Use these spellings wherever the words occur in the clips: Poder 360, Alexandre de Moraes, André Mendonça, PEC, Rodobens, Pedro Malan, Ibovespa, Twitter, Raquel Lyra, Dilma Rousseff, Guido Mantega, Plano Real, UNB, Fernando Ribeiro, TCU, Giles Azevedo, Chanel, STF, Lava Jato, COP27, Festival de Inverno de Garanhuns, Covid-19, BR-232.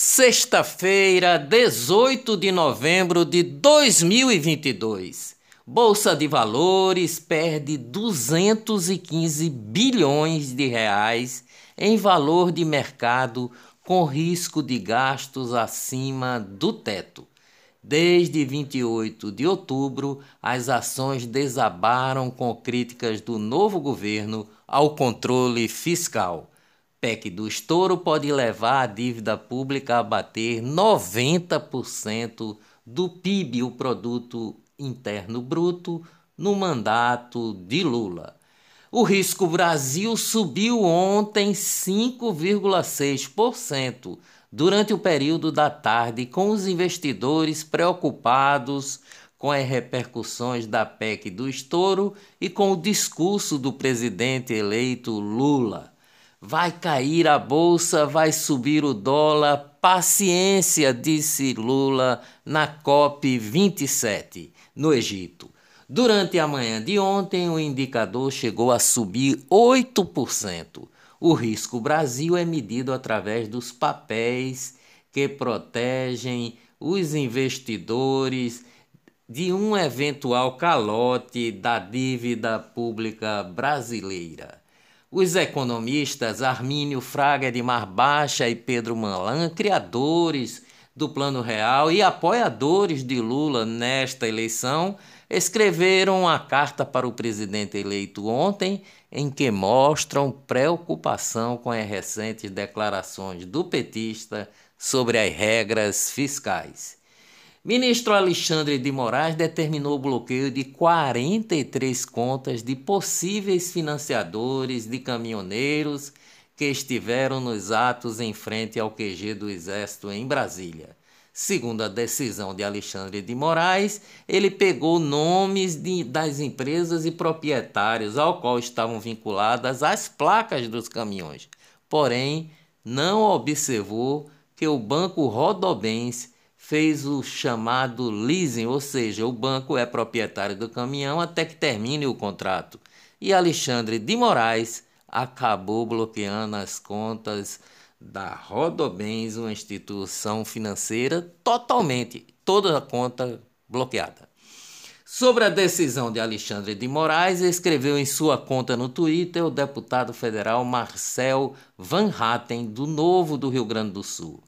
Sexta-feira, 18 de novembro de 2022. Bolsa de Valores perde 215 bilhões de reais em valor de mercado com risco de gastos acima do teto. Desde 28 de outubro, as ações desabaram com críticas do novo governo ao controle fiscal. PEC do estouro pode levar a dívida pública a bater 90% do PIB, o Produto Interno Bruto, no mandato de Lula. O risco Brasil subiu ontem 5,6% durante o período da tarde, com os investidores preocupados com as repercussões da PEC do estouro e com o discurso do presidente eleito Lula. Vai cair a bolsa, vai subir o dólar, paciência, disse Lula na COP27, no Egito. Durante a manhã de ontem, o indicador chegou a subir 8%. O risco Brasil é medido através dos papéis que protegem os investidores de um eventual calote da dívida pública brasileira. Os economistas Armínio Fraga, Edmar Bacha e Pedro Malan, criadores do Plano Real e apoiadores de Lula nesta eleição, escreveram a carta para o presidente eleito ontem, em que mostram preocupação com as recentes declarações do petista sobre as regras fiscais. Ministro Alexandre de Moraes determinou o bloqueio de 43 contas de possíveis financiadores de caminhoneiros que estiveram nos atos em frente ao QG do Exército em Brasília. Segundo a decisão de Alexandre de Moraes, ele pegou nomes das empresas e proprietários ao qual estavam vinculadas as placas dos caminhões. Porém, não observou que o banco Rodobens fez o chamado leasing, ou seja, o banco é proprietário do caminhão até que termine o contrato. E Alexandre de Moraes acabou bloqueando as contas da Rodobens, uma instituição financeira, totalmente, toda a conta bloqueada. Sobre a decisão de Alexandre de Moraes, escreveu em sua conta no Twitter o deputado federal Marcel van Hattem, do Novo do Rio Grande do Sul.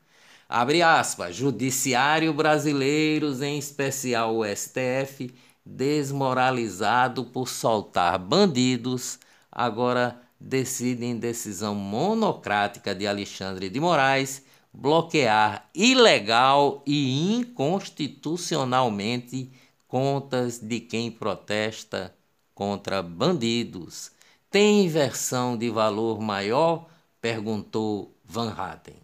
Abre aspas, judiciário brasileiro, em especial o STF, desmoralizado por soltar bandidos, agora decide em decisão monocrática de Alexandre de Moraes bloquear ilegal e inconstitucionalmente contas de quem protesta contra bandidos. Tem inversão de valor maior? Perguntou Van Hattem.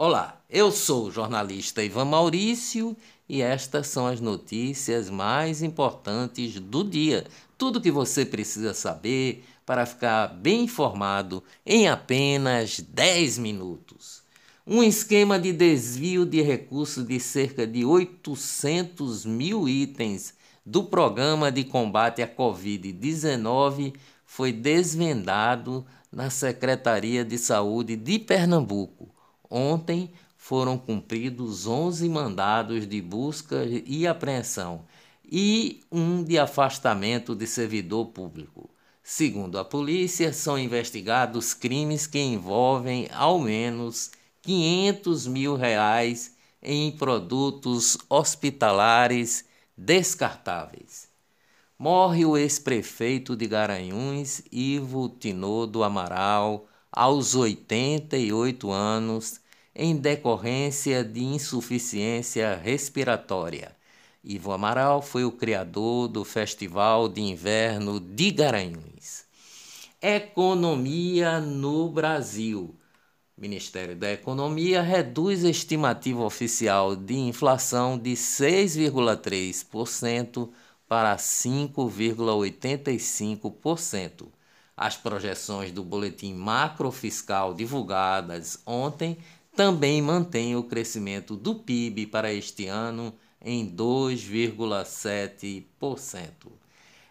Olá, eu sou o jornalista Ivan Maurício e estas são as notícias mais importantes do dia. Tudo que você precisa saber para ficar bem informado em apenas 10 minutos. Um esquema de desvio de recursos de cerca de 800 mil itens do programa de combate à Covid-19 foi desvendado na Secretaria de Saúde de Pernambuco. Ontem foram cumpridos 11 mandados de busca e apreensão e um de afastamento de servidor público. Segundo a polícia, são investigados crimes que envolvem ao menos R$500 mil em produtos hospitalares descartáveis. Morre o ex-prefeito de Garanhuns, Ivo Tinodo Amaral, aos 88 anos, em decorrência de insuficiência respiratória. Ivo Amaral foi o criador do Festival de Inverno de Garanhuns. Economia no Brasil. Ministério da Economia reduz a estimativa oficial de inflação de 6,3% para 5,85%. As projeções do boletim macrofiscal divulgadas ontem também mantêm o crescimento do PIB para este ano em 2,7%.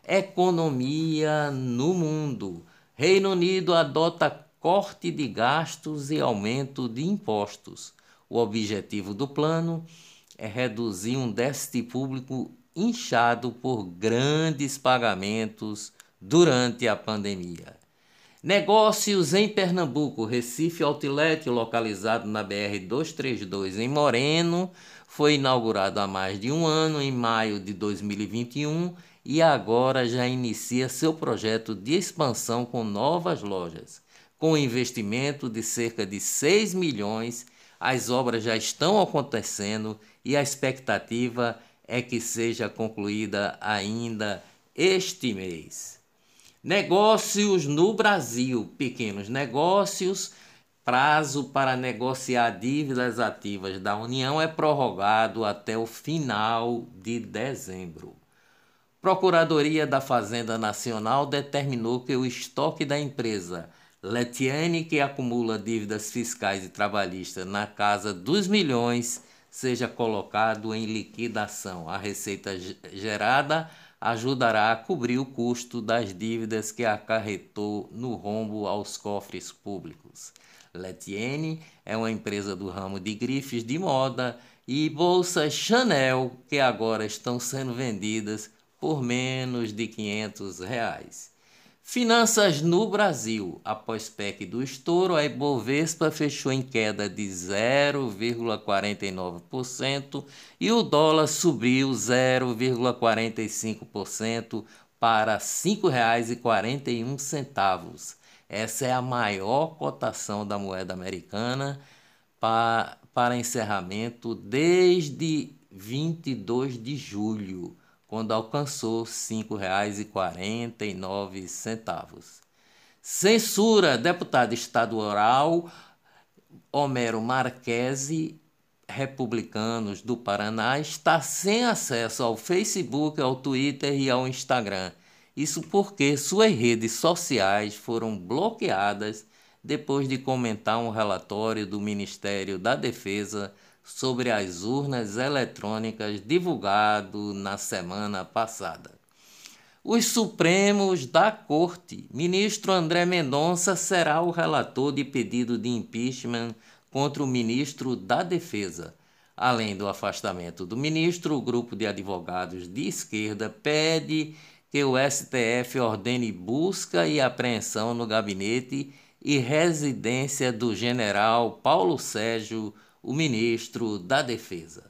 Economia no mundo. Reino Unido adota corte de gastos e aumento de impostos. O objetivo do plano é reduzir um déficit público inchado por grandes pagamentos durante a pandemia. Negócios em Pernambuco. Recife Outlet, localizado na BR-232 em Moreno, foi inaugurado há mais de um ano, em maio de 2021, e agora já inicia seu projeto de expansão com novas lojas. Com investimento de cerca de 6 milhões, as obras já estão acontecendo e a expectativa é que seja concluída ainda este mês. Negócios no Brasil. Pequenos negócios. Prazo para negociar dívidas ativas da União é prorrogado até o final de dezembro. Procuradoria da Fazenda Nacional determinou que o estoque da empresa Letiane, que acumula dívidas fiscais e trabalhistas na casa dos milhões, seja colocado em liquidação. A receita gerada ajudará a cobrir o custo das dívidas que acarretou no rombo aos cofres públicos. Letiane é uma empresa do ramo de grifes de moda e bolsas Chanel, que agora estão sendo vendidas por menos de R$ 500. Finanças no Brasil. Após PEC do estouro, a Ibovespa fechou em queda de 0,49% e o dólar subiu 0,45% para R$ 5,41. Essa é a maior cotação da moeda americana para encerramento desde 22 de julho, quando alcançou R$ 5,49. Censura. Deputado estadual Homero Marquesi, republicanos do Paraná, está sem acesso ao Facebook, ao Twitter e ao Instagram. Isso porque suas redes sociais foram bloqueadas depois de comentar um relatório do Ministério da Defesa sobre as urnas eletrônicas divulgado na semana passada. Os Supremos da Corte. Ministro André Mendonça será o relator de pedido de impeachment contra o ministro da Defesa. Além do afastamento do ministro, o grupo de advogados de esquerda pede que o STF ordene busca e apreensão no gabinete e residência do general Paulo Sérgio, o ministro da Defesa.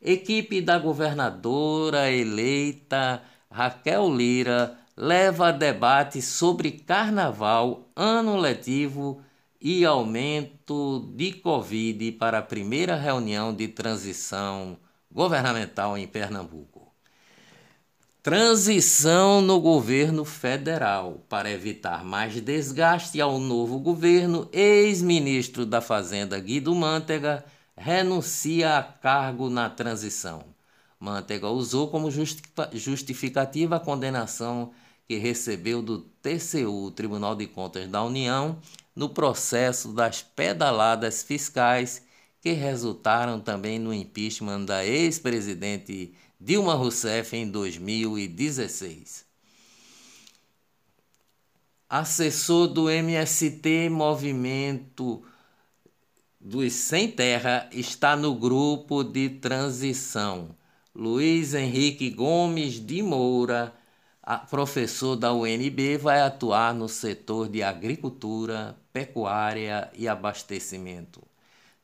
Equipe da governadora eleita Raquel Lyra leva a debate sobre carnaval, ano letivo e aumento de Covid para a primeira reunião de transição governamental em Pernambuco. Transição no governo federal. Para evitar mais desgaste ao novo governo, ex-ministro da Fazenda Guido Mantega renuncia a cargo na transição. Mantega usou como justificativa a condenação que recebeu do TCU, Tribunal de Contas da União, no processo das pedaladas fiscais que resultaram também no impeachment da ex-presidente Dilma Rousseff em 2016. Assessor do MST, Movimento dos Sem Terra, está no grupo de transição. Luiz Henrique Gomes de Moura, professor da UNB, vai atuar no setor de agricultura, pecuária e abastecimento.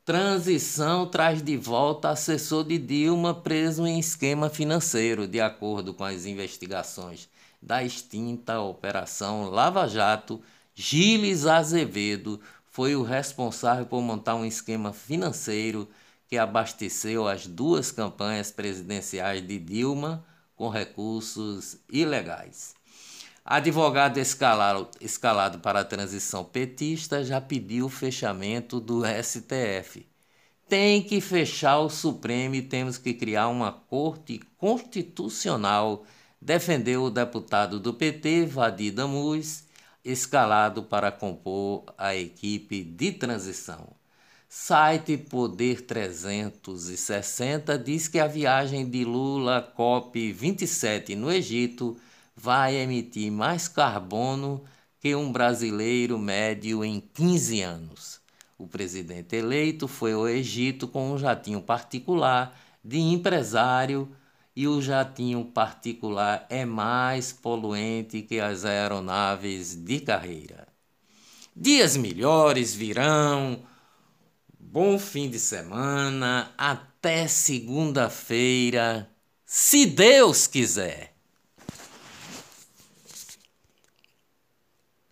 Transição traz de volta assessor de Dilma preso em esquema financeiro. De acordo com as investigações da extinta Operação Lava Jato, Giles Azevedo foi o responsável por montar um esquema financeiro que abasteceu as duas campanhas presidenciais de Dilma com recursos ilegais. Advogado escalado para a transição petista já pediu o fechamento do STF. Tem que fechar o Supremo e temos que criar uma corte constitucional, defendeu o deputado do PT, Vadir Damus, escalado para compor a equipe de transição. Site Poder 360 diz que a viagem de Lula à COP27 no Egito vai emitir mais carbono que um brasileiro médio em 15 anos. O presidente eleito foi ao Egito com um jatinho particular de empresário, e o jatinho particular é mais poluente que as aeronaves de carreira. Dias melhores virão, bom fim de semana, até segunda-feira, se Deus quiser.